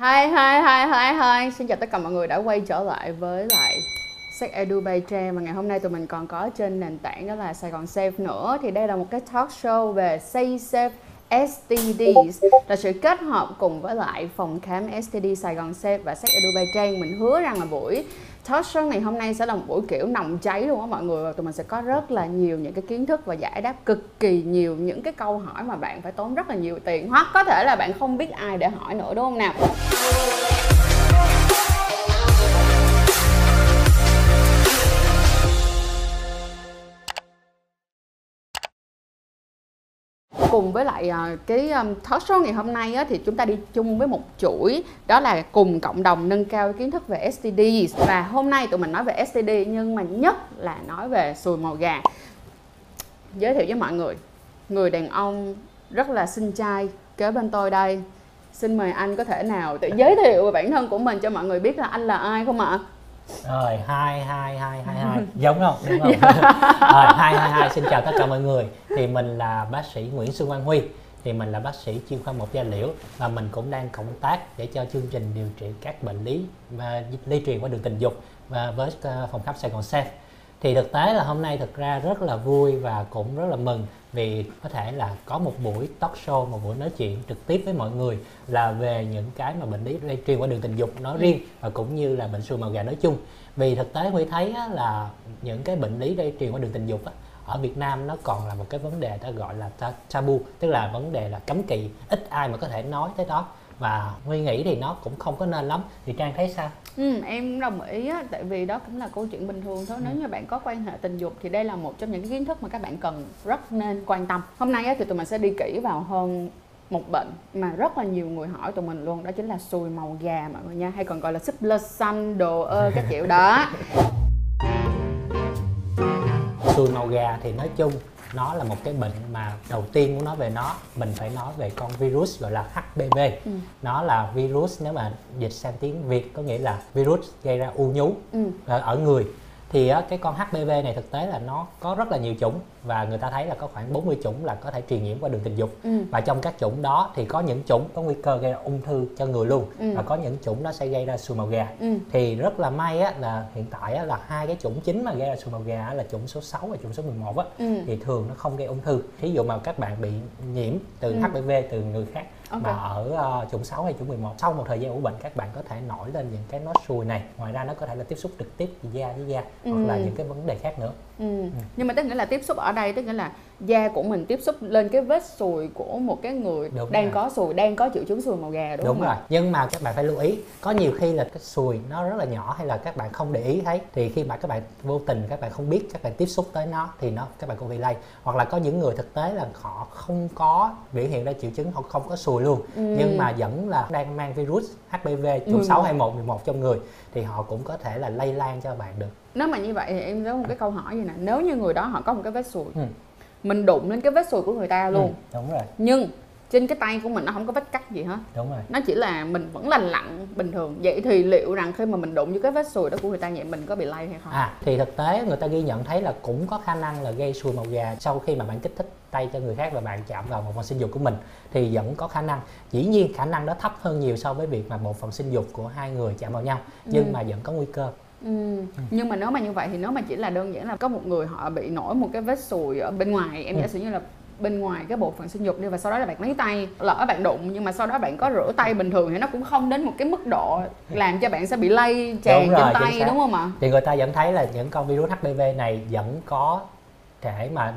Hi. Xin chào tất cả mọi người đã quay trở lại với lại Sex Edu Bay Trang. Và ngày hôm nay tụi mình còn có trên nền tảng đó là Sài Gòn Safe nữa. Thì đây là một cái talk show về Say Safe STDs, là sự kết hợp cùng với lại phòng khám STD Sài Gòn Safe và Sex Edu Bay Trang. Mình hứa rằng là buổi talk show ngày hôm nay sẽ là một buổi kiểu nồng cháy luôn á mọi người. Và tụi mình sẽ có rất là nhiều những cái kiến thức và giải đáp cực kỳ nhiều những cái câu hỏi mà bạn phải tốn rất là nhiều tiền, hoặc có thể là bạn không biết ai để hỏi nữa, đúng không nào? Cùng với lại cái talk show ngày hôm nay thì chúng ta đi chung với một chuỗi, đó là cùng cộng đồng nâng cao kiến thức về STDs. Và hôm nay tụi mình nói về STD nhưng mà nhất là nói về sùi màu gà. Giới thiệu với mọi người, người đàn ông rất là xinh trai kế bên tôi đây. Xin mời anh có thể nào tự giới thiệu về bản thân của mình cho mọi người biết là anh là ai không ạ? Rồi, hai giống không? Đúng không? Dạ. Rồi, hai xin chào tất cả mọi người. Thì mình là bác sĩ Nguyễn Xuân Quang Huy. Thì mình là bác sĩ chuyên khoa 1 da liễu. Và mình cũng đang cộng tác để cho chương trình điều trị các bệnh lý và lây truyền qua đường tình dục và với phòng khám Sài Gòn Safe. Thì thực tế là hôm nay thực ra rất là vui và cũng rất là mừng vì có thể là có một buổi talk show, một buổi nói chuyện trực tiếp với mọi người là về những cái mà bệnh lý lây truyền qua đường tình dục nói riêng và cũng như là bệnh sùi màu gà nói chung. Vì thực tế Huy thấy là những cái bệnh lý lây truyền qua đường tình dục ở Việt Nam nó còn là một cái vấn đề ta gọi là tabu, tức là vấn đề là cấm kỵ, ít ai mà có thể nói tới đó. Và Huy nghĩ thì nó cũng không có nên lắm. Thì Trang thấy sao? Em đồng ý á, tại vì đó cũng là câu chuyện bình thường thôi. Nếu như bạn có quan hệ tình dục thì đây là một trong những cái kiến thức mà các bạn cần rất nên quan tâm. Hôm nay thì tụi mình sẽ đi kỹ vào hơn một bệnh mà rất là nhiều người hỏi tụi mình luôn, đó chính là sùi màu gà mọi người nha, hay còn gọi là súp lơ xanh đồ ơ các kiểu đó. Sùi màu gà thì nói chung nó là một cái bệnh mà đầu tiên muốn nói về nó, mình phải nói về con virus gọi là HPV. Nó là virus, nếu mà dịch sang tiếng Việt có nghĩa là virus gây ra u nhú ở người. Thì cái con HPV này thực tế là nó có rất là nhiều chủng và người ta thấy là có khoảng 40 chủng là có thể truyền nhiễm qua đường tình dục. Và trong các chủng đó thì có những chủng có nguy cơ gây ra ung thư cho người luôn, và có những chủng nó sẽ gây ra sùi màu gà. Thì rất là may là hiện tại là hai cái chủng chính mà gây ra sùi màu gà là chủng số 6 và chủng số 11 thì thường nó không gây ung thư. Thí dụ mà các bạn bị nhiễm từ HPV từ người khác mà ở chủng 6 hay chủng 11, sau một thời gian ủ bệnh các bạn có thể nổi lên những cái nốt sùi này. Ngoài ra nó có thể là tiếp xúc trực tiếp da với da hoặc là những cái vấn đề khác nữa. Nhưng mà tức nghĩa là tiếp xúc ở đây tức nghĩa là da của mình tiếp xúc lên cái vết sùi của một cái người có sùi, đang có triệu chứng sùi màu gà, đúng không? Rồi, nhưng mà các bạn phải lưu ý, có nhiều khi là cái sùi nó rất là nhỏ hay là các bạn không để ý thấy, thì khi mà các bạn vô tình các bạn không biết các bạn tiếp xúc tới nó thì các bạn cũng bị lây. Hoặc là có những người thực tế là họ không có biểu hiện ra triệu chứng, họ không có sùi luôn, nhưng mà vẫn là đang mang virus HPV chủng 6 hay 11 trong người thì họ cũng có thể là lây lan cho bạn được. Nếu mà như vậy thì em có một cái câu hỏi gì nè, nếu như người đó họ có một cái vết sùi, mình đụng lên cái vết sùi của người ta luôn, đúng rồi, nhưng trên cái tay của mình nó không có vết cắt gì hết, đúng rồi, nó chỉ là mình vẫn lành lặn bình thường, vậy thì liệu rằng khi mà mình đụng vô cái vết sùi đó của người ta vậy mình có bị lây hay không? Thì thực tế người ta ghi nhận thấy là cũng có khả năng là gây sùi màu gà sau khi mà bạn kích thích tay cho người khác và bạn chạm vào bộ phận sinh dục của mình thì vẫn có khả năng. Dĩ nhiên khả năng đó thấp hơn nhiều so với việc mà bộ phận sinh dục của hai người chạm vào nhau, nhưng mà vẫn có nguy cơ. Nhưng mà nếu mà như vậy thì nếu mà chỉ là đơn giản là có một người họ bị nổi một cái vết sùi ở bên ngoài, em giả sử như là bên ngoài cái bộ phận sinh dục đi, và sau đó là bạn lấy tay, lỡ bạn đụng nhưng mà sau đó bạn có rửa tay bình thường thì nó cũng không đến một cái mức độ làm cho bạn sẽ bị lây tràn trên tay, đúng không ạ? Thì người ta vẫn thấy là những con virus HPV này vẫn có thể mà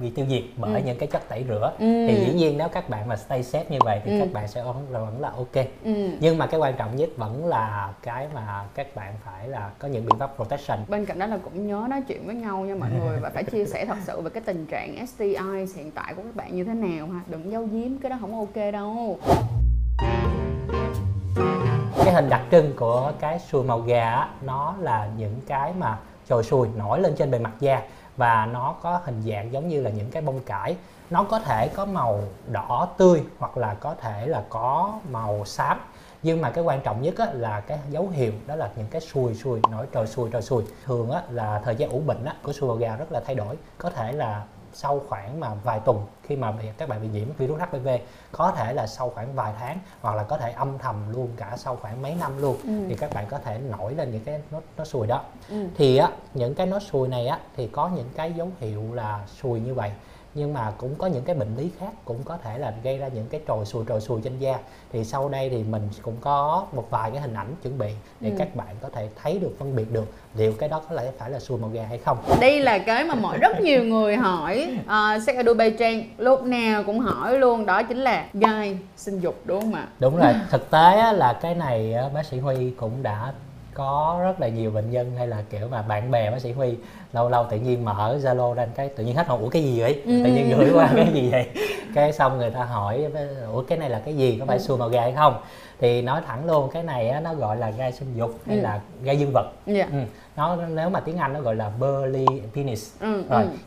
bị tiêu diệt bởi những cái chất tẩy rửa. Thì dĩ nhiên nếu các bạn mà stay safe như vậy thì các bạn sẽ vẫn là ok. Nhưng mà cái quan trọng nhất vẫn là cái mà các bạn phải là có những biện pháp protection. Bên cạnh đó là cũng nhớ nói chuyện với nhau nha mọi người, và phải chia sẻ thật sự về cái tình trạng STI hiện tại của các bạn như thế nào ha. Đừng giấu giếm, cái đó không ok đâu. Cái hình đặc trưng của cái sùi màu gà nó là những cái mà chồi sùi nổi lên trên bề mặt da, và nó có hình dạng giống như là những cái bông cải. Nó có thể có màu đỏ tươi hoặc là có thể là có màu xám. Nhưng mà cái quan trọng nhất là cái dấu hiệu đó là những cái sùi nổi trồi sùi. Thường là thời gian ủ bệnh của sùi màu gà rất là thay đổi. Có thể là sau khoảng mà vài tuần khi mà các bạn bị nhiễm virus HPV, có thể là sau khoảng vài tháng hoặc là có thể âm thầm luôn cả sau khoảng mấy năm luôn, thì các bạn có thể nổi lên những cái nốt sùi đó. Thì á, những cái nốt sùi này á, thì có những cái dấu hiệu là sùi như vậy, nhưng mà cũng có những cái bệnh lý khác cũng có thể là gây ra những cái trồi sùi trên da. Thì sau đây thì mình cũng có một vài cái hình ảnh chuẩn bị để các bạn có thể thấy được, phân biệt được liệu cái đó có lẽ phải là sùi màu gà hay không. Đây là cái mà rất nhiều người hỏi, Sex Edu Bay Trang lúc nào cũng hỏi luôn, đó chính là gai sinh dục đúng không ạ? Đúng rồi, thực tế là cái này bác sĩ Huy cũng đã có rất là nhiều bệnh nhân hay là kiểu mà bạn bè bác sĩ Huy lâu lâu tự nhiên mở Zalo lên cái tự nhiên hết hồn, ủa cái gì vậy, tự nhiên gửi qua cái gì vậy, cái xong người ta hỏi ủa cái này là cái gì, có phải sùi màu gà hay không. Thì nói thẳng luôn, cái này á, nó gọi là gai sinh dục hay là gai dương vật. Nó nếu mà tiếng Anh nó gọi là burly penis.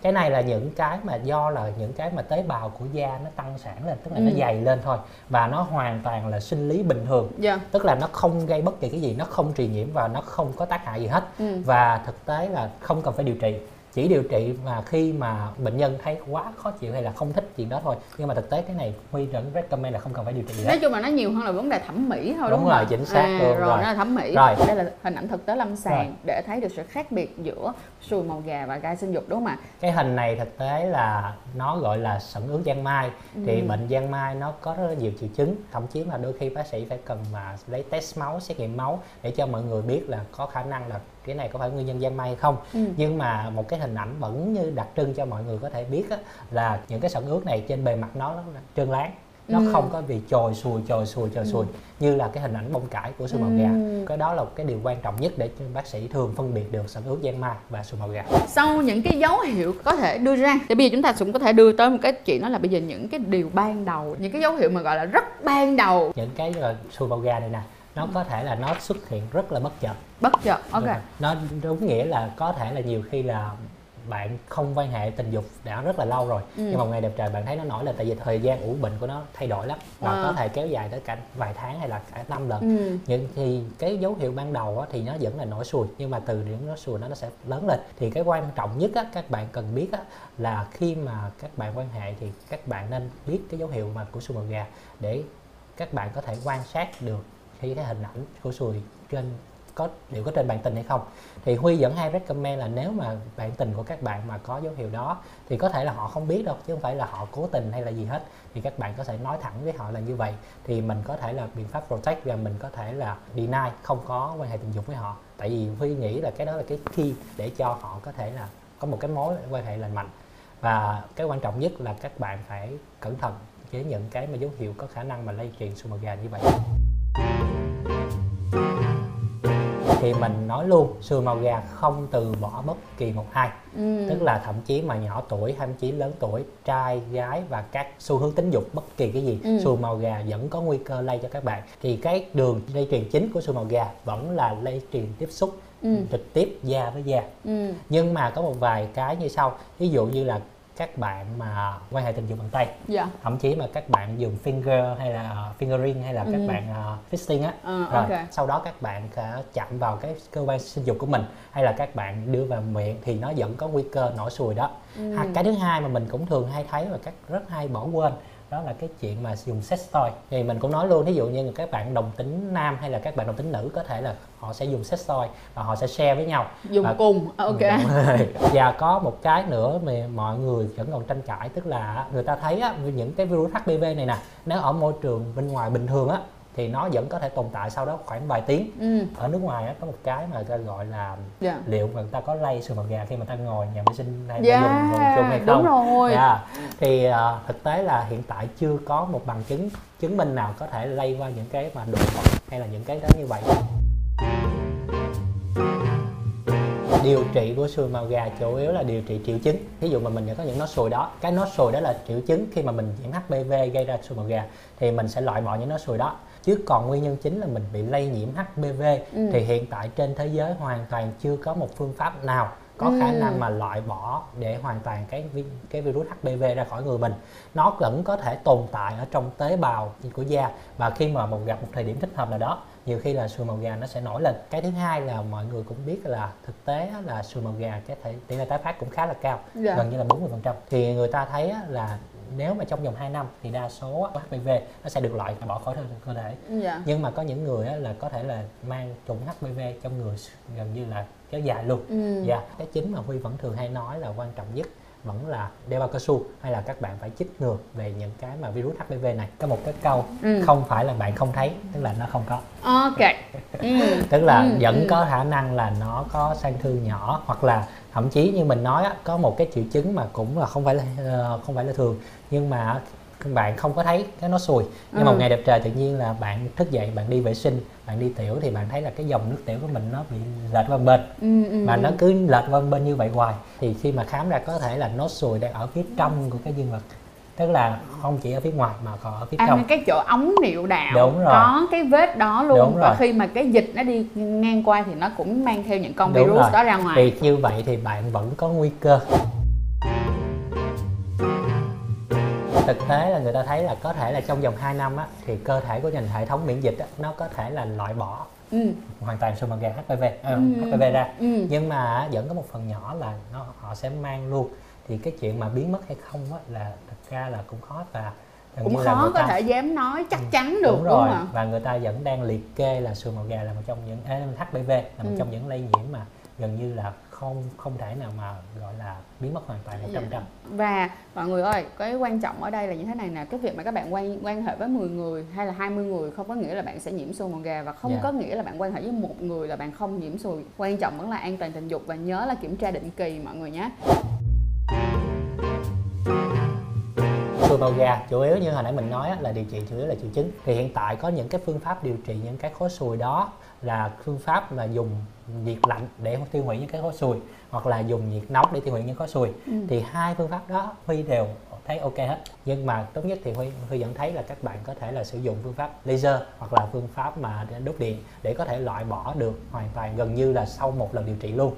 Cái này là những cái mà do là những cái mà tế bào của da nó tăng sản lên, tức là nó dày lên thôi, và nó hoàn toàn là sinh lý bình thường. Tức là nó không gây bất kỳ cái gì, nó không truyền nhiễm và nó không có tác hại gì hết. Và thực tế là không cần phải điều trị, chỉ điều trị mà khi mà bệnh nhân thấy quá khó chịu hay là không thích chuyện đó thôi, nhưng mà thực tế cái này Huy vẫn recommend là không cần phải điều trị gì hết. Nói chung là nó nhiều hơn là vấn đề thẩm mỹ thôi, đúng rồi, chính xác luôn rồi, nó là thẩm mỹ rồi. Đây là hình ảnh thực tế lâm sàng rồi, để thấy được sự khác biệt giữa sùi màu gà và gai sinh dục đúng không ạ? Cái hình này thực tế là nó gọi là sẩn ướt giang mai. Thì bệnh giang mai nó có rất là nhiều triệu chứng, thậm chí là đôi khi bác sĩ phải cần mà lấy test máu, xét nghiệm máu để cho mọi người biết là có khả năng là cái này có phải nguyên nhân giang mai hay không. Nhưng mà một cái hình ảnh vẫn như đặc trưng cho mọi người có thể biết á, là những cái sẩn ướt này trên bề mặt nó trơn láng, nó không có bị trồi sùi như là cái hình ảnh bông cải của sùi màu gà. Cái đó là cái điều quan trọng nhất để bác sĩ thường phân biệt được sẩn ướt giang mai và sùi màu gà. Sau những cái dấu hiệu có thể đưa ra thì bây giờ chúng ta cũng có thể đưa tới một cái chuyện, đó là bây giờ những cái điều ban đầu, những cái dấu hiệu mà gọi là rất ban đầu. Những cái sùi màu gà này nè, nó có thể là nó xuất hiện rất là bất chợt. Ok, nó đúng nghĩa là có thể là nhiều khi là bạn không quan hệ tình dục đã rất là lâu rồi, nhưng mà một ngày đẹp trời bạn thấy nó nổi lên, tại vì thời gian ủ bệnh của nó thay đổi lắm và có thể kéo dài tới cả vài tháng hay là cả năm lần. Nhưng thì cái dấu hiệu ban đầu á, thì nó vẫn là nổi sùi, nhưng mà từ những nốt sùi nó sẽ lớn lên. Thì cái quan trọng nhất á, các bạn cần biết á, là khi mà các bạn quan hệ thì các bạn nên biết cái dấu hiệu mà của sùi màu gà để các bạn có thể quan sát được khi cái hình ảnh của sùi trên liệu có trên bạn tình hay không. Thì Huy vẫn hay recommend là nếu mà bạn tình của các bạn mà có dấu hiệu đó thì có thể là họ không biết đâu, chứ không phải là họ cố tình hay là gì hết, thì các bạn có thể nói thẳng với họ là như vậy. Thì mình có thể là biện pháp protect và mình có thể là deny, không có quan hệ tình dục với họ, tại vì Huy nghĩ là cái đó là cái key để cho họ có thể là có một cái mối quan hệ lành mạnh. Và cái quan trọng nhất là các bạn phải cẩn thận với những cái mà dấu hiệu có khả năng mà lây truyền sùi màu gà như vậy. Thì mình nói luôn, sùi màu gà không từ bỏ bất kỳ một ai. Tức là thậm chí mà nhỏ tuổi, thậm chí lớn tuổi, trai, gái và các xu hướng tính dục, bất kỳ cái gì, sùi màu gà vẫn có nguy cơ lây cho các bạn. Thì cái đường lây truyền chính của sùi màu gà vẫn là lây truyền tiếp xúc trực tiếp da với da. Nhưng mà có một vài cái như sau, ví dụ như là các bạn mà quan hệ tình dục bằng tay, thậm chí mà các bạn dùng finger hay là fingering hay là các bạn fisting á, rồi sau đó các bạn chạm vào cái cơ quan sinh dục của mình hay là các bạn đưa vào miệng thì nó vẫn có nguy cơ nổi sùi đó. Cái thứ hai mà mình cũng thường hay thấy và các rất hay bỏ quên, đó là cái chuyện mà dùng sex toy. Thì mình cũng nói luôn, ví dụ như các bạn đồng tính nam hay là các bạn đồng tính nữ có thể là họ sẽ dùng sex toy và họ sẽ share với nhau, dùng và cùng. Và có một cái nữa mà mọi người vẫn còn tranh cãi, tức là người ta thấy á, những cái virus HPV này nè, nếu ở môi trường bên ngoài bình thường á thì nó vẫn có thể tồn tại sau đó khoảng vài tiếng. Ở nước ngoài đó, có một cái mà người ta gọi là liệu mà người ta có lây sùi màu gà khi mà ta ngồi nhà vệ sinh hay dùng chung hay không. Thì thực tế là hiện tại chưa có một bằng chứng chứng minh nào có thể lây qua những cái mà động vật hay là những cái đó như vậy. Điều trị của sùi màu gà chủ yếu là điều trị triệu chứng. Ví dụ mà mình có những nốt sùi đó, cái nốt sùi đó là triệu chứng khi mà mình nhiễm HPV gây ra sùi màu gà, thì mình sẽ loại bỏ những nốt sùi đó. Chứ còn nguyên nhân chính là mình bị lây nhiễm HPV thì hiện tại trên thế giới hoàn toàn chưa có một phương pháp nào có khả năng mà loại bỏ để hoàn toàn cái virus HPV ra khỏi người mình. Nó vẫn có thể tồn tại ở trong tế bào của da, và khi mà mình gặp một thời điểm thích hợp nào đó, nhiều khi là sùi màu gà nó sẽ nổi lên. Cái thứ hai là mọi người cũng biết là thực tế là sùi màu gà cái tỷ lệ tái phát cũng khá là cao, gần như là 40%. Thì người ta thấy là nếu mà trong vòng 2 năm thì đa số HPV nó sẽ được loại bỏ khỏi cơ thể. Nhưng mà có những người là có thể là mang chủng HPV trong người gần như là kéo dài luôn. Cái chính mà Huy vẫn thường hay nói là quan trọng nhất vẫn là đeo bao cao su, hay là các bạn phải chích ngừa về những cái mà virus HPV này. Có một cái câu không phải là bạn không thấy, tức là nó không có. Tức là vẫn có khả năng là nó có sang thương nhỏ, hoặc là thậm chí như mình nói có một cái triệu chứng mà cũng là không phải là thường, nhưng mà bạn không có thấy cái nó sùi, nhưng mà một ngày đẹp trời tự nhiên là bạn thức dậy, bạn đi vệ sinh, bạn đi tiểu thì bạn thấy là cái dòng nước tiểu của mình nó bị lệch qua bên, mà nó cứ lệch qua bên như vậy hoài. Thì khi mà khám ra có thể là nốt sùi đang ở phía trong của cái dương vật, tức là không chỉ ở phía ngoài mà còn ở phía trong, cái chỗ ống niệu đạo. Đúng rồi, có cái vết đó luôn. Đúng rồi. Và khi mà cái dịch nó đi ngang qua thì nó cũng mang theo những con virus đó ra ngoài. Thì như vậy thì bạn vẫn có nguy cơ. Thực tế là người ta thấy là có thể là trong vòng 2 năm thì cơ thể của nền hệ thống miễn dịch nó có thể là loại bỏ hoàn toàn sùi màu gà HPV ra, nhưng mà vẫn có một phần nhỏ là họ sẽ mang luôn. Thì cái chuyện mà biến mất hay không là thật ra là cũng khó, và cũng khó có thể dám nói chắc chắn được. Đúng rồi, và người ta vẫn đang liệt kê là sùi màu gà là một trong những HPV là một trong những lây nhiễm mà gần như là không thể nào mà gọi là biến mất hoàn toàn 100%. Và mọi người ơi, cái quan trọng ở đây là như thế này nè, cái việc mà các bạn quan hệ với 10 người hay là 20 người không có nghĩa là bạn sẽ nhiễm sùi màu gà, và không có nghĩa là bạn quan hệ với một người là bạn không nhiễm sùi. Quan trọng vẫn là an toàn tình dục, và nhớ là kiểm tra định kỳ mọi người nhé. Sùi màu gà chủ yếu như hồi nãy mình nói là điều trị chủ yếu là triệu chứng. Thì hiện tại có những cái phương pháp điều trị những cái khối sùi đó là phương pháp là dùng nhiệt lạnh để tiêu hủy những cái khối sùi, hoặc là dùng nhiệt nóng để tiêu hủy những khối sùi. Thì hai phương pháp đó Huy đều thấy ok hết, nhưng mà tốt nhất thì Huy vẫn thấy là các bạn có thể là sử dụng phương pháp laser hoặc là phương pháp mà đốt điện để có thể loại bỏ được hoàn toàn gần như là sau một lần điều trị luôn.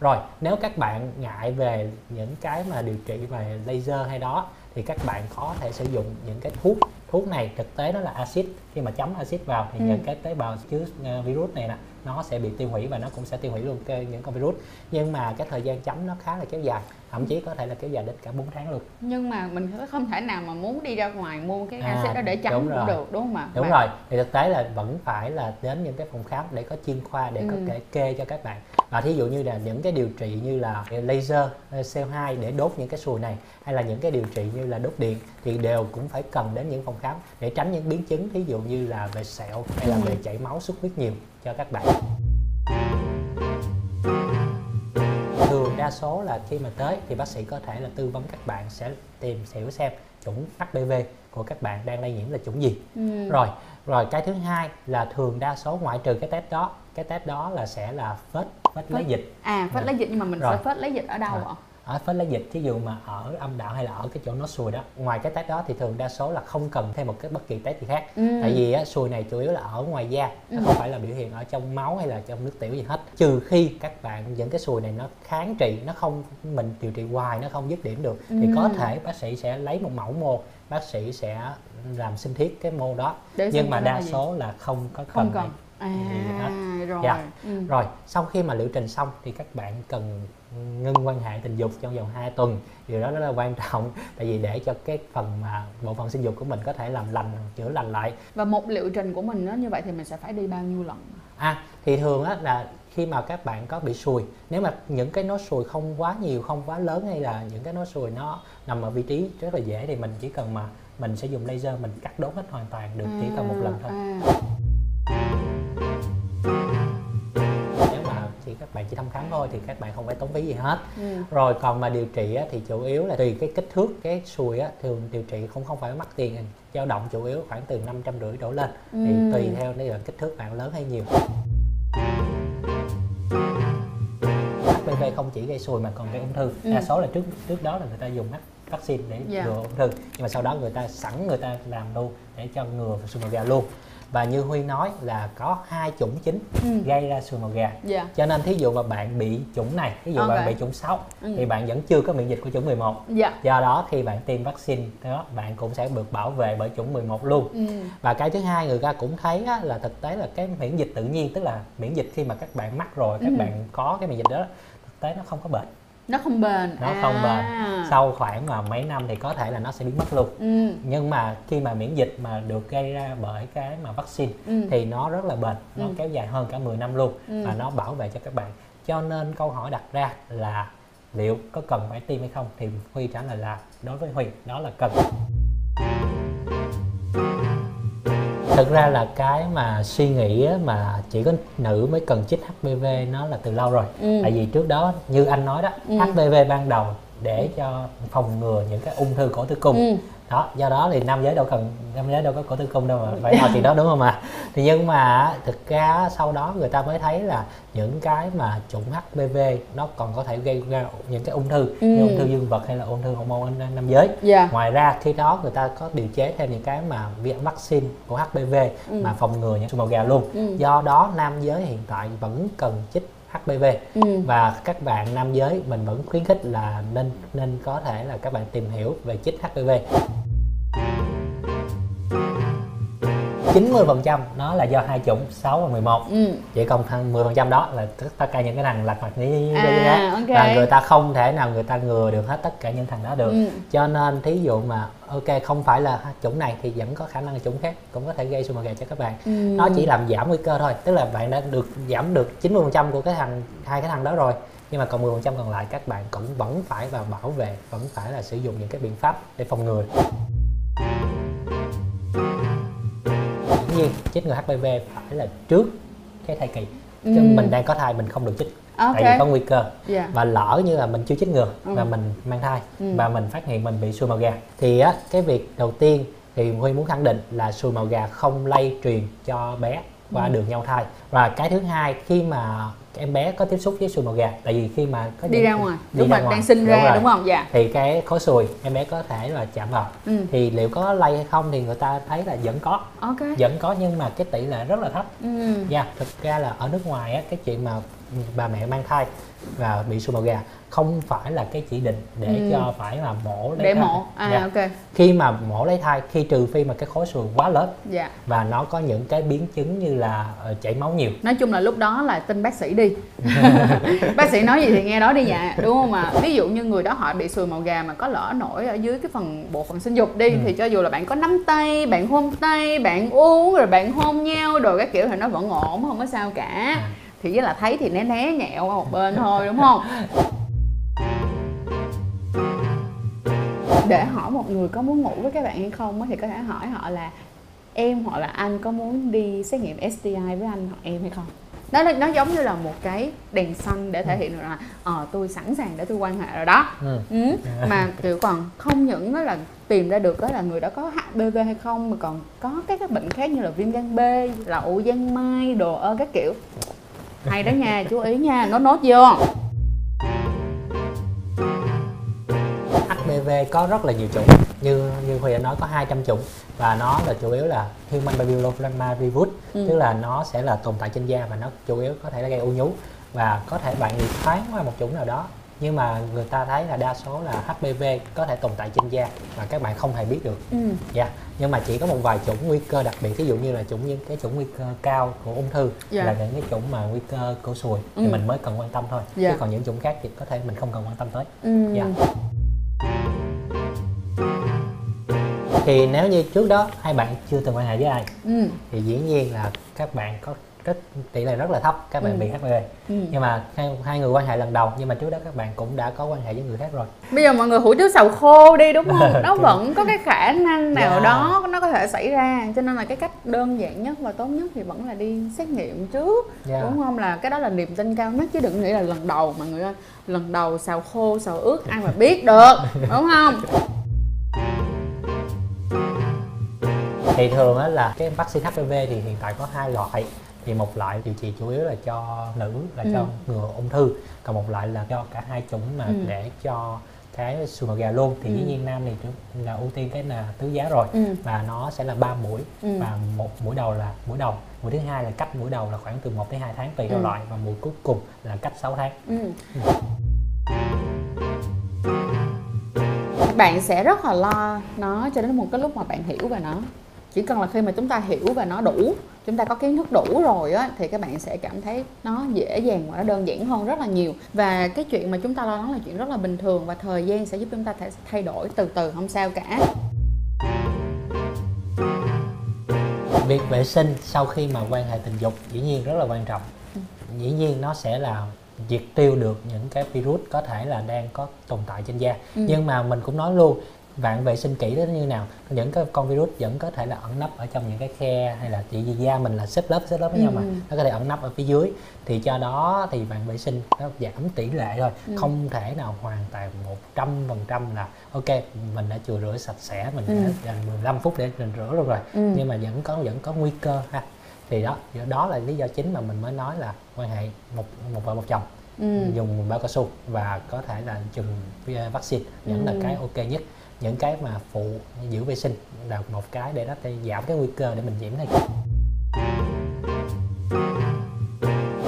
Rồi nếu các bạn ngại về những cái mà điều trị về laser hay đó thì các bạn có thể sử dụng những cái thuốc này. Thực tế đó là axit, khi mà chấm axit vào thì những cái tế bào chứa virus này nè nó sẽ bị tiêu hủy, và nó cũng sẽ tiêu hủy luôn những con virus. Nhưng mà cái thời gian chấm nó khá là kéo dài, thậm chí có thể là kéo dài đến cả 4 tháng luôn. Nhưng mà mình không thể nào mà muốn đi ra ngoài mua cái axit đó để chấm cũng được, đúng không ạ? Đúng rồi, thì thực tế là vẫn phải là đến những cái phòng khám để có chuyên khoa để có thể kê cho các bạn. Và thí dụ như là những cái điều trị như là laser CO2 để đốt những cái sùi này, hay là những cái điều trị như là đốt điện thì đều cũng phải cần đến những phòng khám để tránh những biến chứng thí dụ như là về sẹo hay là về chảy máu xuất huyết nhiều cho các bạn. Thường đa số là khi mà tới thì bác sĩ có thể là tư vấn các bạn sẽ tìm hiểu xem chủng HPV của các bạn đang lây nhiễm là chủng gì. Rồi cái thứ hai là thường đa số ngoại trừ cái test đó là sẽ là phết lấy dịch. Phết lấy dịch, nhưng mà mình sẽ phết lấy dịch ở đâu ạ? Ở phết lấy dịch, thí dụ mà ở âm đạo hay là ở cái chỗ nốt sùi đó. Ngoài cái test đó thì thường đa số là không cần thêm một cái bất kỳ test gì khác. Tại vì sùi này chủ yếu là ở ngoài da, nó không phải là biểu hiện ở trong máu hay là trong nước tiểu gì hết. Trừ khi các bạn những cái sùi này nó kháng trị, nó không, mình điều trị hoài nó không dứt điểm được thì có thể bác sĩ sẽ lấy một mẫu mô, bác sĩ sẽ làm sinh thiết cái mô đó. Nhưng mà đa số là không cần. Rồi sau khi mà liệu trình xong thì các bạn cần ngưng quan hệ tình dục trong vòng 2 tuần. Điều đó rất là quan trọng, tại vì để cho cái phần mà bộ phận sinh dục của mình có thể làm lành, chữa lành lại. Và một liệu trình của mình như vậy thì mình sẽ phải đi bao nhiêu lần? Thì thường là khi mà các bạn có bị sùi, nếu mà những cái nốt sùi không quá nhiều, không quá lớn, hay là những cái nốt sùi nó nằm ở vị trí rất là dễ thì mình chỉ cần mà mình sẽ dùng laser mình cắt đốt hết hoàn toàn được, chỉ cần một lần thôi. Các bạn chỉ thăm khám thôi thì các bạn không phải tốn phí gì hết. Rồi còn mà điều trị thì chủ yếu là tùy cái kích thước cái sùi, thường điều trị không phải mắc tiền, dao động chủ yếu khoảng từ 550 đổ lên, thì tùy theo là kích thước bạn lớn hay nhiều. HPV không chỉ gây sùi mà còn gây ung thư. Đa số là trước đó là người ta dùng vaccine để ngừa ung thư, nhưng mà sau đó người ta làm luôn để cho ngừa sùi màu gà luôn. Và như Huy nói là có hai chủng chính gây ra sùi màu gà. Cho nên thí dụ mà bạn bị chủng này, thí dụ bạn bị chủng 6 thì bạn vẫn chưa có miễn dịch của chủng 11. Do đó khi bạn tiêm vaccine đó, bạn cũng sẽ được bảo vệ bởi chủng 11 luôn. Và cái thứ hai người ta cũng thấy á, là thực tế là cái miễn dịch tự nhiên, tức là miễn dịch khi mà các bạn mắc rồi, các bạn có cái miễn dịch đó, thực tế nó không có bệnh. Nó không bền. Nó không bền. Sau khoảng mà mấy năm thì có thể là nó sẽ biến mất luôn. Nhưng mà khi mà miễn dịch mà được gây ra bởi cái mà vaccine thì nó rất là bền. Nó kéo dài hơn cả 10 năm luôn. Và nó bảo vệ cho các bạn. Cho nên câu hỏi đặt ra là liệu có cần phải tiêm hay không? Thì Huy trả lời là đối với Huy đó là cần. Thực ra là cái mà suy nghĩ mà chỉ có nữ mới cần chích HPV nó là từ lâu rồi. Tại vì trước đó như anh nói đó, HPV ban đầu để cho phòng ngừa những cái ung thư cổ tử cung. Đó, do đó thì nam giới đâu có cổ tử cung đâu mà phải nói chuyện đó, đúng không ạ? Thì nhưng mà thực ra sau đó người ta mới thấy là những cái mà chủng HPV nó còn có thể gây ra những cái ung thư như ung thư dương vật hay là ung thư hormone nam giới. Ngoài ra khi đó người ta có điều chế thêm những cái mà vaccine của HPV mà phòng ngừa những sùi màu gà luôn. Do đó nam giới hiện tại vẫn cần chích HPV. Và các bạn nam giới mình vẫn khuyến khích là nên có thể là các bạn tìm hiểu về chích HPV. 90% nó là do hai chủng 6 và 11. Chỉ còn 10% đó là tất cả những cái thằng lặt vặt như okay. Và người ta không thể nào người ta ngừa được hết tất cả những thằng đó được. Cho nên thí dụ mà ok không phải là chủng này thì vẫn có khả năng là chủng khác cũng có thể gây sùi màu gà cho các bạn. Nó chỉ làm giảm nguy cơ thôi, tức là bạn đã được giảm được 90% của hai cái thằng đó rồi, nhưng mà còn 10% còn lại các bạn cũng vẫn phải vào bảo vệ, vẫn phải là sử dụng những cái biện pháp để phòng ngừa. Chích ngừa HPV phải là trước cái thai kỳ. Chứ mình đang có thai mình không được chích. Tại vì có nguy cơ. Và lỡ như là mình chưa chích ngừa và mình mang thai và mình phát hiện mình bị sùi màu gà thì á, cái việc đầu tiên thì Huy muốn khẳng định là sùi màu gà không lây truyền cho bé qua đường nhau thai. Và cái thứ hai, khi mà em bé có tiếp xúc với sùi màu gà, tại vì khi mà có đi ra ngoài, đang sinh ra đúng không? Thì cái khối sùi em bé có thể là chạm vào. Thì liệu có lây hay không thì người ta thấy là vẫn có, vẫn có, nhưng mà cái tỷ lệ rất là thấp. Thực ra là ở nước ngoài á, cái chuyện mà bà mẹ mang thai và bị sùi màu gà không phải là cái chỉ định để cho phải là mổ lấy thai. Khi mà mổ lấy thai, khi trừ phi mà cái khối sùi quá lớn và nó có những cái biến chứng như là chảy máu nhiều. Nói chung là lúc đó là tin bác sĩ đi. Bác sĩ nói gì thì nghe đó đi dạ, đúng không ạ? Ví dụ như người đó họ bị sùi màu gà mà có lỡ nổi ở dưới cái bộ phận sinh dục đi thì cho dù là bạn có nắm tay, bạn hôn tay, bạn uống rồi bạn hôn nhau rồi các kiểu thì nó vẫn ổn, không có sao cả. Thì với là thấy thì né nhẹo qua một bên thôi, đúng không? Để hỏi một người có muốn ngủ với các bạn hay không thì có thể hỏi họ là em hoặc là anh có muốn đi xét nghiệm STI với anh hoặc em hay không? Nó giống như là một cái đèn xanh để thể hiện là tôi sẵn sàng để tôi quan hệ rồi đó. Mà kiểu còn không những đó là tìm ra được đó là người đó có HPV hay không, mà còn có các bệnh khác như là viêm gan B, lậu giang mai, đồ các kiểu. Hay đó nha, chú ý nha, nốt vô. HPV có rất là nhiều chủng, như Huy đã nói có 200 chủng và nó là chủ yếu là human papilloma virus, tức là nó sẽ là tồn tại trên da và nó chủ yếu có thể là gây u nhú và có thể bạn bị thoáng qua một chủng nào đó. Nhưng mà người ta thấy là đa số là HPV có thể tồn tại trên da mà các bạn không hề biết được. Nhưng mà chỉ có một vài chủng nguy cơ đặc biệt, ví dụ như là những cái chủng nguy cơ cao của ung thư là những cái chủng mà nguy cơ của sùi thì mình mới cần quan tâm thôi. Chứ còn những chủng khác thì có thể mình không cần quan tâm tới. Thì nếu như trước đó hai bạn chưa từng quan hệ với ai thì dĩ nhiên là các bạn có tỷ lệ rất là thấp các bạn bị HPV. Nhưng mà hai người quan hệ lần đầu, nhưng mà trước đó các bạn cũng đã có quan hệ với người khác rồi. Bây giờ mọi người hủ tiếu xào khô đi, đúng không? Nó vẫn có cái khả năng nào đó nó có thể xảy ra. Cho nên là cái cách đơn giản nhất và tốt nhất thì vẫn là đi xét nghiệm trước, đúng không? Là cái đó là niềm tin cao nhất, chứ đừng nghĩ là lần đầu mà người ơi. Lần đầu xào khô xào ướt ai mà biết được, đúng không? Thì thường á là cái vaccine HPV thì hiện tại có 2 loại. Thì một loại điều trị chủ yếu là cho nữ, là cho ngừa ung thư, còn một loại là cho cả hai chủng mà để cho cái sùi màu gà luôn thì dĩ nhiên nam thì là ưu tiên cái là tứ giá rồi, và nó sẽ là 3 mũi, và một mũi đầu là mũi đầu, mũi thứ hai là cách mũi đầu là khoảng từ 1 đến 2 tháng tùy theo loại, và mũi cuối cùng là cách 6 tháng. Bạn sẽ rất là lo nó cho đến một cái lúc mà bạn hiểu về nó. Chỉ cần là khi mà chúng ta hiểu về nó đủ, chúng ta có kiến thức đủ rồi á, thì các bạn sẽ cảm thấy nó dễ dàng và nó đơn giản hơn rất là nhiều. Và cái chuyện mà chúng ta lo lắng là chuyện rất là bình thường, và thời gian sẽ giúp chúng ta thay đổi từ từ, không sao cả. Việc vệ sinh sau khi mà quan hệ tình dục dĩ nhiên rất là quan trọng. Dĩ nhiên nó sẽ là diệt tiêu được những cái virus có thể là đang có tồn tại trên da. Nhưng mà mình cũng nói luôn, bạn vệ sinh kỹ đến như nào, những cái con virus vẫn có thể là ẩn nấp ở trong những cái khe, hay là chỉ vì da mình là xếp lớp với nhau mà nó có thể ẩn nấp ở phía dưới, thì cho đó thì bạn vệ sinh nó giảm tỷ lệ rồi. Không thể nào hoàn toàn 100% là ok mình đã chừa rửa sạch sẽ, mình đã dành 15 phút để mình rửa luôn rồi, nhưng mà vẫn có nguy cơ ha. Thì đó là lý do chính mà mình mới nói là quan hệ một vợ một chồng, dùng bao cao su và có thể là chừng vaccine vẫn là cái ok nhất. Những cái mà phụ giữ vệ sinh là một cái để nó giảm cái nguy cơ để mình nhiễm này.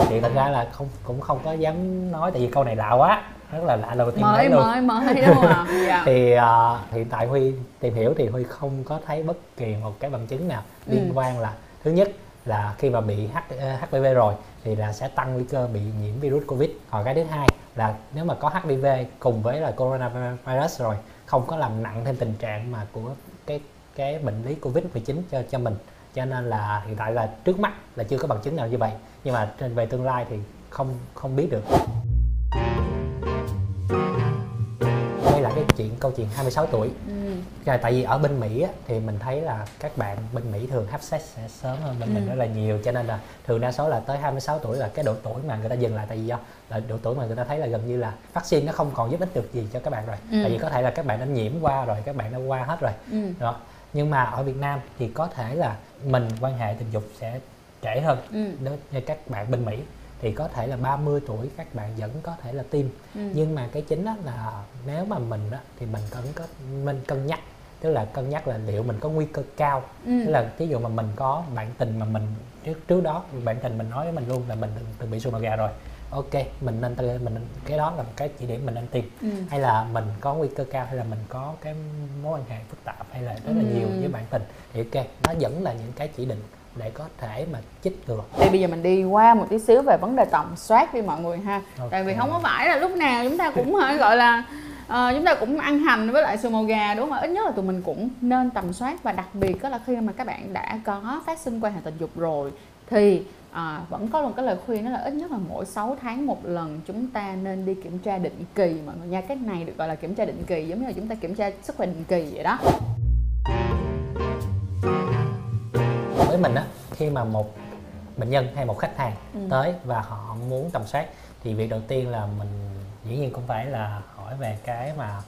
Thì thật ra là cũng không có dám nói, tại vì câu này lạ quá, rất là lạ, lần đầu tiên nói luôn. Mới đúng không ạ? Dạ. Thì hiện tại Huy tìm hiểu thì Huy không có thấy bất kỳ một cái bằng chứng nào liên quan là, thứ nhất là khi mà bị HPV rồi thì là sẽ tăng nguy cơ bị nhiễm virus Covid. Còn cái thứ hai là nếu mà có HPV cùng với là coronavirus rồi, không có làm nặng thêm tình trạng mà của cái bệnh lý Covid-19 cho mình. Cho nên là hiện tại là trước mắt là chưa có bằng chứng nào như vậy, nhưng mà về tương lai thì không biết được. Đây là câu chuyện 26 tuổi. Tại vì ở bên Mỹ á, thì mình thấy là các bạn bên Mỹ thường have sex sẽ sớm hơn bên mình rất là nhiều, cho nên là thường đa số là tới 26 tuổi là cái độ tuổi mà người ta dừng lại, tại vì do là độ tuổi mà người ta thấy là gần như là vaccine nó không còn giúp ích được gì cho các bạn rồi, tại vì có thể là các bạn đã nhiễm qua rồi, các bạn đã qua hết rồi đó. Nhưng mà ở Việt Nam thì có thể là mình quan hệ tình dục sẽ trễ hơn đối với các bạn bên Mỹ, thì có thể là 30 tuổi các bạn vẫn có thể là tiêm. Nhưng mà cái chính đó là nếu mà mình đó, thì mình cần có cân nhắc, tức là cân nhắc là liệu mình có nguy cơ cao, tức là ví dụ mà mình có bạn tình mà mình trước đó bạn tình mình nói với mình luôn là mình từng bị sùi màu gà rồi, ok mình nên cái đó là một cái chỉ điểm mình nên tiêm, hay là mình có nguy cơ cao, hay là mình có cái mối quan hệ phức tạp hay là rất là nhiều với bạn tình, thì ok nó vẫn là những cái chỉ định để có thể mà chích được. Thì bây giờ mình đi qua một tí xíu về vấn đề tầm soát đi mọi người ha. Okay. Tại vì không có phải là lúc nào chúng ta cũng gọi là chúng ta cũng ăn hành với lại sùi màu gà, đúng không? Ít nhất là tụi mình cũng nên tầm soát, và đặc biệt đó là khi mà các bạn đã có phát sinh quan hệ tình dục rồi thì vẫn có một cái lời khuyên đó là ít nhất là mỗi 6 tháng một lần chúng ta nên đi kiểm tra định kỳ mọi người nha. Cái này được gọi là kiểm tra định kỳ, giống như là chúng ta kiểm tra sức khỏe định kỳ vậy đó. Với mình á, khi mà một bệnh nhân hay một khách hàng tới và họ muốn tầm soát thì việc đầu tiên là mình dĩ nhiên cũng phải là hỏi về cái mà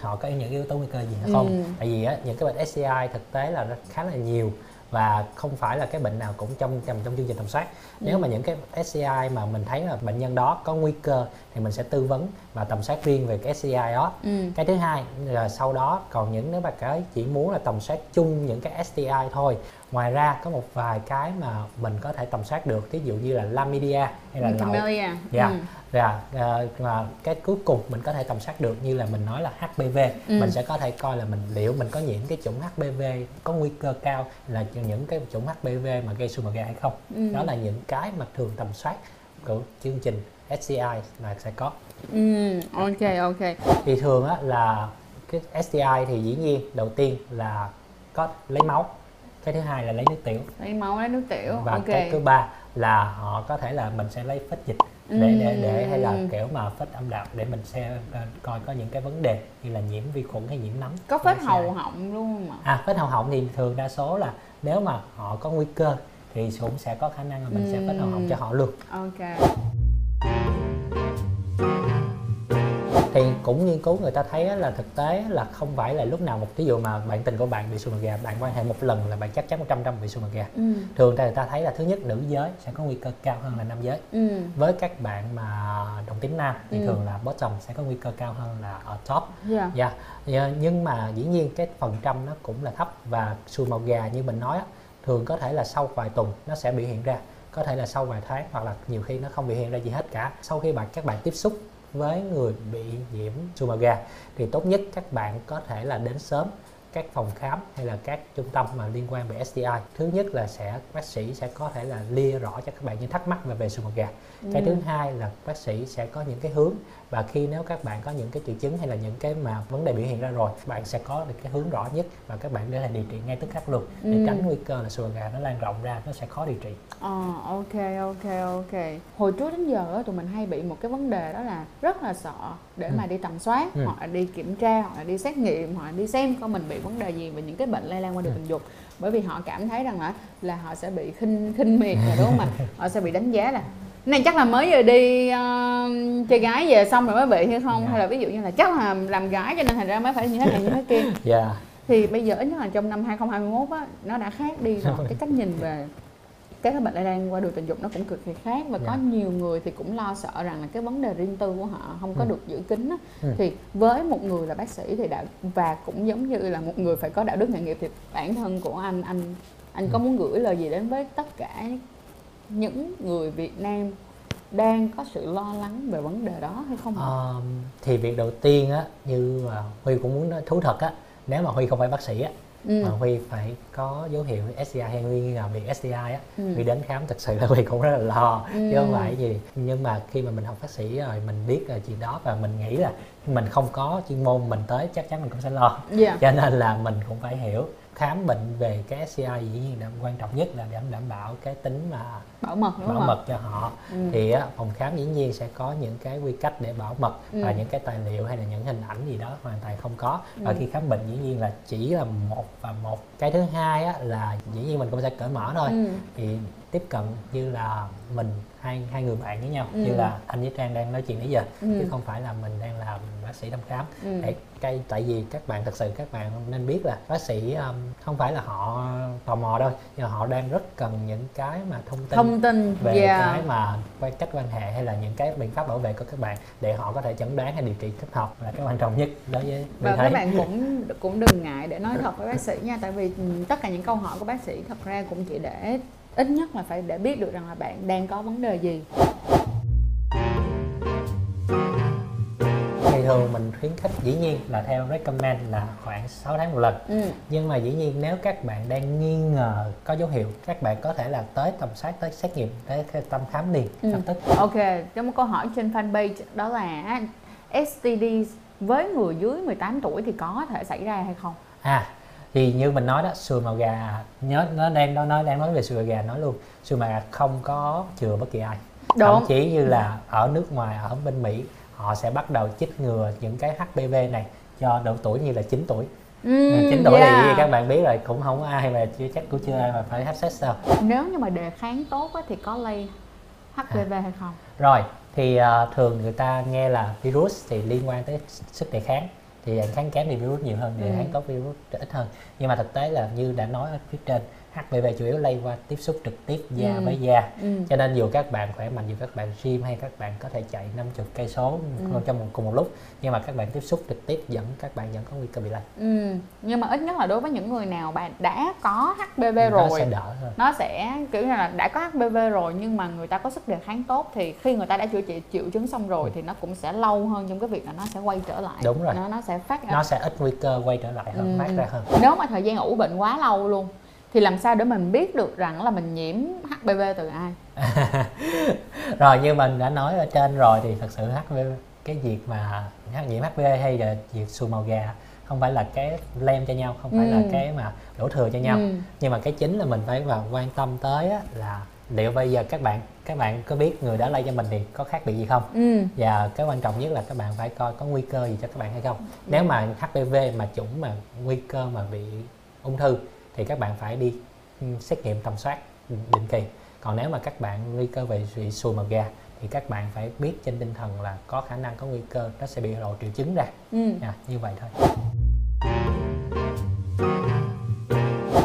họ có những yếu tố nguy cơ gì hay không. Tại vì á, những cái bệnh STI thực tế là khá là nhiều và không phải là cái bệnh nào cũng trong chương trình tầm soát. Nếu mà những cái STI mà mình thấy là bệnh nhân đó có nguy cơ thì mình sẽ tư vấn và tầm soát riêng về cái STI đó. Cái thứ hai là sau đó còn những nếu mà cái chỉ muốn là tầm soát chung những cái STI thôi. Ngoài ra có một vài cái mà mình có thể tầm soát được, ví dụ như là chlamydia hay là lậu. Và cái cuối cùng mình có thể tầm soát được như là mình nói là HPV. Mình sẽ có thể coi là liệu mình có nhiễm cái chủng HPV có nguy cơ cao là những cái chủng HPV mà gây sùi màu gà hay không. Đó là những cái mà thường tầm soát của chương trình STI là sẽ có. Ok. Thì thường á, là cái STI thì dĩ nhiên đầu tiên là có lấy máu. Cái thứ hai là lấy nước tiểu. Và cái thứ ba là họ có thể là mình sẽ lấy phết dịch để hay là kiểu mà phết âm đạo để mình sẽ coi có những cái vấn đề như là nhiễm vi khuẩn hay nhiễm nấm. Có phết hầu họng luôn mà. Phết hầu họng thì thường đa số là nếu mà họ có nguy cơ thì cũng sẽ có khả năng là mình sẽ phết hầu họng cho họ luôn. Ok. Thì cũng nghiên cứu người ta thấy là thực tế là không phải là lúc nào một ví dụ mà bạn tình của bạn bị xùi mật gà, bạn quan hệ một lần là bạn chắc chắn 100% bị xùi mật gà. Thường người ta thấy là thứ nhất nữ giới sẽ có nguy cơ cao hơn là nam giới. Với các bạn mà đồng tính nam thì thường là bottom sẽ có nguy cơ cao hơn là ở top. Nhưng mà dĩ nhiên cái phần trăm nó cũng là thấp, và xùi mật gà như mình nói thường có thể là sau vài tuần nó sẽ biểu hiện ra, có thể là sau vài tháng, hoặc là nhiều khi nó không biểu hiện ra gì hết cả. Sau khi các bạn tiếp xúc với người bị nhiễm xùi mật gà thì tốt nhất các bạn có thể là đến sớm các phòng khám hay là các trung tâm mà liên quan về STI. Thứ nhất là bác sĩ sẽ có thể là lia rõ cho các bạn những thắc mắc về xùi mật gà. Cái thứ hai là bác sĩ sẽ có những cái hướng, và khi nếu các bạn có những cái triệu chứng hay là những cái mà vấn đề biểu hiện ra rồi, bạn sẽ có được cái hướng rõ nhất và các bạn để là điều trị ngay tức khắc luôn, để tránh nguy cơ là xùi mật gà nó lan rộng ra, nó sẽ khó điều trị. Ok. Hồi trước đến giờ tụi mình hay bị một cái vấn đề đó là rất là sợ để mà đi tầm soát, hoặc là đi kiểm tra, hoặc là đi xét nghiệm, hoặc là đi xem coi mình bị vấn đề gì về những cái bệnh lây lan qua đường tình dục, bởi vì họ cảm thấy rằng là họ sẽ bị khinh miệt rồi, đúng không ạ? Họ sẽ bị đánh giá là này chắc là mới đi chơi gái về xong rồi mới bị hay không, hay là ví dụ như là chắc là làm gái cho nên thành ra mới phải như thế này như thế kia. Thì bây giờ ít nhất là trong năm 2021 nó đã khác đi rồi. Cái cách nhìn về các bệnh lây lan qua đường tình dục nó cũng cực kỳ khác, và có nhiều người thì cũng lo sợ rằng là cái vấn đề riêng tư của họ không có được giữ kín á. Thì với một người là bác sĩ thì và cũng giống như là một người phải có đạo đức nghề nghiệp, thì bản thân của anh có muốn gửi lời gì đến với tất cả những người Việt Nam đang có sự lo lắng về vấn đề đó hay không? Thì việc đầu tiên á, như Huy cũng muốn nói thú thật á, nếu mà Huy không phải bác sĩ á, mà Huy phải có dấu hiệu STI hay Huy nghi ngờ bị STI á, Huy đến khám thật sự là Huy cũng rất là lo, chứ không phải gì. Nhưng mà khi mà mình học bác sĩ rồi mình biết là chuyện đó, và mình nghĩ là mình không có chuyên môn, mình tới chắc chắn mình cũng sẽ lo. Cho nên là mình cũng phải hiểu. Khám bệnh về cái STI dĩ nhiên là quan trọng nhất là để đảm bảo cái tính mà bảo mật cho họ. Thì phòng khám dĩ nhiên sẽ có những cái quy cách để bảo mật, và những cái tài liệu hay là những hình ảnh gì đó hoàn toàn không có. Và khi khám bệnh dĩ nhiên là chỉ là một và một. Cái thứ hai là dĩ nhiên mình cũng sẽ cởi mở thôi. Thì tiếp cận như là mình hai người bạn với nhau, như là anh với Trang đang nói chuyện nãy giờ, chứ không phải là mình đang làm bác sĩ thăm khám. Tại vì các bạn nên biết là bác sĩ không phải là họ tò mò đâu, nhưng họ đang rất cần những cái mà thông tin về cái mà cách quan hệ hay là những cái biện pháp bảo vệ của các bạn để họ có thể chẩn đoán hay điều trị thích hợp, là cái quan trọng nhất đối với và các bạn. Cũng đừng ngại để nói thật với bác sĩ nha, tại vì tất cả những câu hỏi của bác sĩ thật ra cũng chỉ để ít nhất là phải để biết được rằng là bạn đang có vấn đề gì. Thì thường mình khuyến khích dĩ nhiên là theo recommend là khoảng 6 tháng một lần. Nhưng mà dĩ nhiên nếu các bạn đang nghi ngờ có dấu hiệu, các bạn có thể là tới tầm soát, tới xét nghiệm, tới tầm khám liền lập tức. Ok, có một câu hỏi trên fanpage đó là STD với người dưới 18 tuổi thì có thể xảy ra hay không? Thì như mình nói đó, xùi màu gà, nhớ nó đang nói về xùi màu gà, nói luôn xùi màu gà không có chừa bất kỳ ai. Thậm chí như là ở nước ngoài, ở bên Mỹ, họ sẽ bắt đầu chích ngừa những cái HPV này cho độ tuổi như là 9 tuổi. 9 tuổi thì các bạn biết rồi, cũng không có ai mà chưa ai mà phải hấp sex đâu. Nếu như mà đề kháng tốt thì có lây HPV hay không? Rồi, thì thường người ta nghe là virus thì liên quan tới sức đề kháng, thì đề kháng kém thì virus nhiều hơn, đề kháng tốt virus ít hơn. Nhưng mà thực tế là như đã nói ở phía trên, HPV chủ yếu lây qua tiếp xúc trực tiếp da với da. Cho nên dù các bạn khỏe mạnh, dù các bạn gym hay các bạn có thể chạy 50 cây số trong cùng một lúc, nhưng mà các bạn tiếp xúc trực tiếp các bạn vẫn có nguy cơ bị lây. Nhưng mà ít nhất là đối với những người nào bạn đã có HPV rồi, nó sẽ đỡ hơn. Nó sẽ kiểu như là đã có HPV rồi nhưng mà người ta có sức đề kháng tốt, thì khi người ta đã chữa trị triệu chứng xong rồi thì nó cũng sẽ lâu hơn trong cái việc là nó sẽ quay trở lại. Đúng rồi. Nó sẽ ít nguy cơ quay trở lại hơn, phát ra hơn. Nếu mà thời gian ủ bệnh quá lâu luôn thì làm sao để mình biết được rằng là mình nhiễm HPV từ ai? Rồi, như mình đã nói ở trên rồi thì thật sự HPV, cái việc mà nhiễm HPV hay là việc xùi màu gà không phải là cái lem cho nhau, không phải là cái mà đổ thừa cho nhau. Nhưng mà cái chính là mình phải quan tâm tới là liệu bây giờ các bạn có biết người đã lây cho mình thì có khác biệt gì không? Và cái quan trọng nhất là các bạn phải coi có nguy cơ gì cho các bạn hay không. Nếu mà HPV mà chủng mà nguy cơ mà bị ung thư thì các bạn phải đi xét nghiệm tầm soát định kỳ. Còn nếu mà các bạn nguy cơ về sùi màu gà thì các bạn phải biết trên tinh thần là có khả năng có nguy cơ nó sẽ bị lộ triệu chứng ra. Như vậy thôi.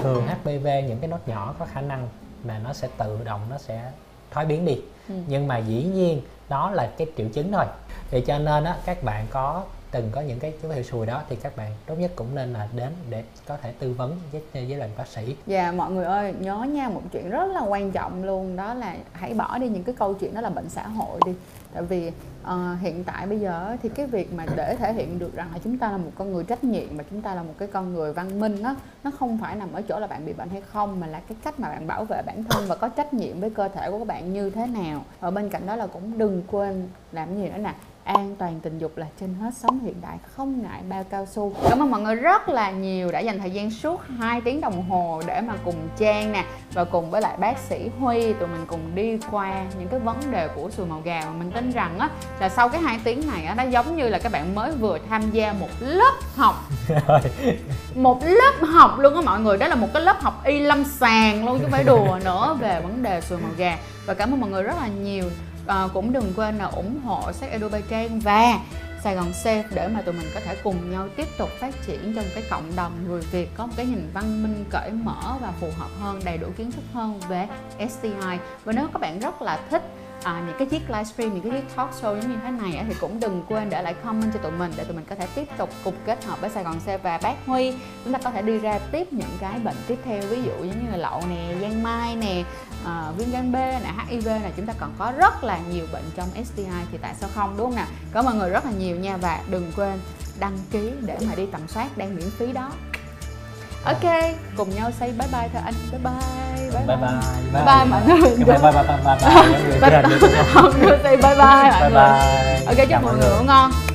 Thường HPV những cái nốt nhỏ có khả năng mà nó sẽ tự động nó sẽ thoái biến đi. Nhưng mà dĩ nhiên đó là cái triệu chứng thôi. Thì cho nên á, các bạn có từng có những cái dấu hiệu sùi đó thì các bạn tốt nhất cũng nên là đến để có thể tư vấn với lại bác sĩ. Dạ, mọi người ơi, nhớ nha một chuyện rất là quan trọng luôn, đó là hãy bỏ đi những cái câu chuyện đó là bệnh xã hội đi. Tại vì hiện tại bây giờ thì cái việc mà để thể hiện được rằng là chúng ta là một con người trách nhiệm và chúng ta là một cái con người văn minh đó, nó không phải nằm ở chỗ là bạn bị bệnh hay không, mà là cái cách mà bạn bảo vệ bản thân và có trách nhiệm với cơ thể của các bạn như thế nào. Ở bên cạnh đó là cũng đừng quên làm gì nữa nè, an toàn tình dục là trên hết, sống hiện đại, không ngại bao cao su. Cảm ơn mọi người rất là nhiều đã dành thời gian suốt 2 tiếng đồng hồ để mà cùng Trang nè và cùng với lại bác sĩ Huy, tụi mình cùng đi qua những cái vấn đề của sùi màu gà. Mà mình tin rằng á, là sau cái 2 tiếng này á, nó giống như là các bạn mới vừa tham gia một lớp học. Một lớp học luôn á mọi người, đó là một cái lớp học y lâm sàng luôn chứ phải đùa nữa về vấn đề sùi màu gà. Và cảm ơn mọi người rất là nhiều. Cũng đừng quên là ủng hộ Sex Edu Bay Trang và Sài Gòn Safe để mà tụi mình có thể cùng nhau tiếp tục phát triển trong cái cộng đồng người Việt có một cái nhìn văn minh, cởi mở và phù hợp hơn, đầy đủ kiến thức hơn về STI. Và nếu các bạn rất là thích những cái chiếc livestream, những cái chiếc talk show giống như thế này thì cũng đừng quên để lại comment cho tụi mình để tụi mình có thể tiếp tục cùng kết hợp với Sài Gòn Safe và bác Huy. Chúng ta có thể đi ra tiếp những cái bệnh tiếp theo, ví dụ giống như là lậu nè, giang mai nè, viêm gan B nè, HIV nè, chúng ta còn có rất là nhiều bệnh trong STI thì tại sao không, đúng không nè. Cảm ơn mọi người rất là nhiều nha và đừng quên đăng ký để mà đi tầm soát đang miễn phí đó. Ok, cùng nhau say bye bye thôi anh. Bye bye. Bye bye. Bye bye mọi người. Bye bye bye bye bye. Bye bye. Bye bye. Ok, chúc mọi người ngủ ngon.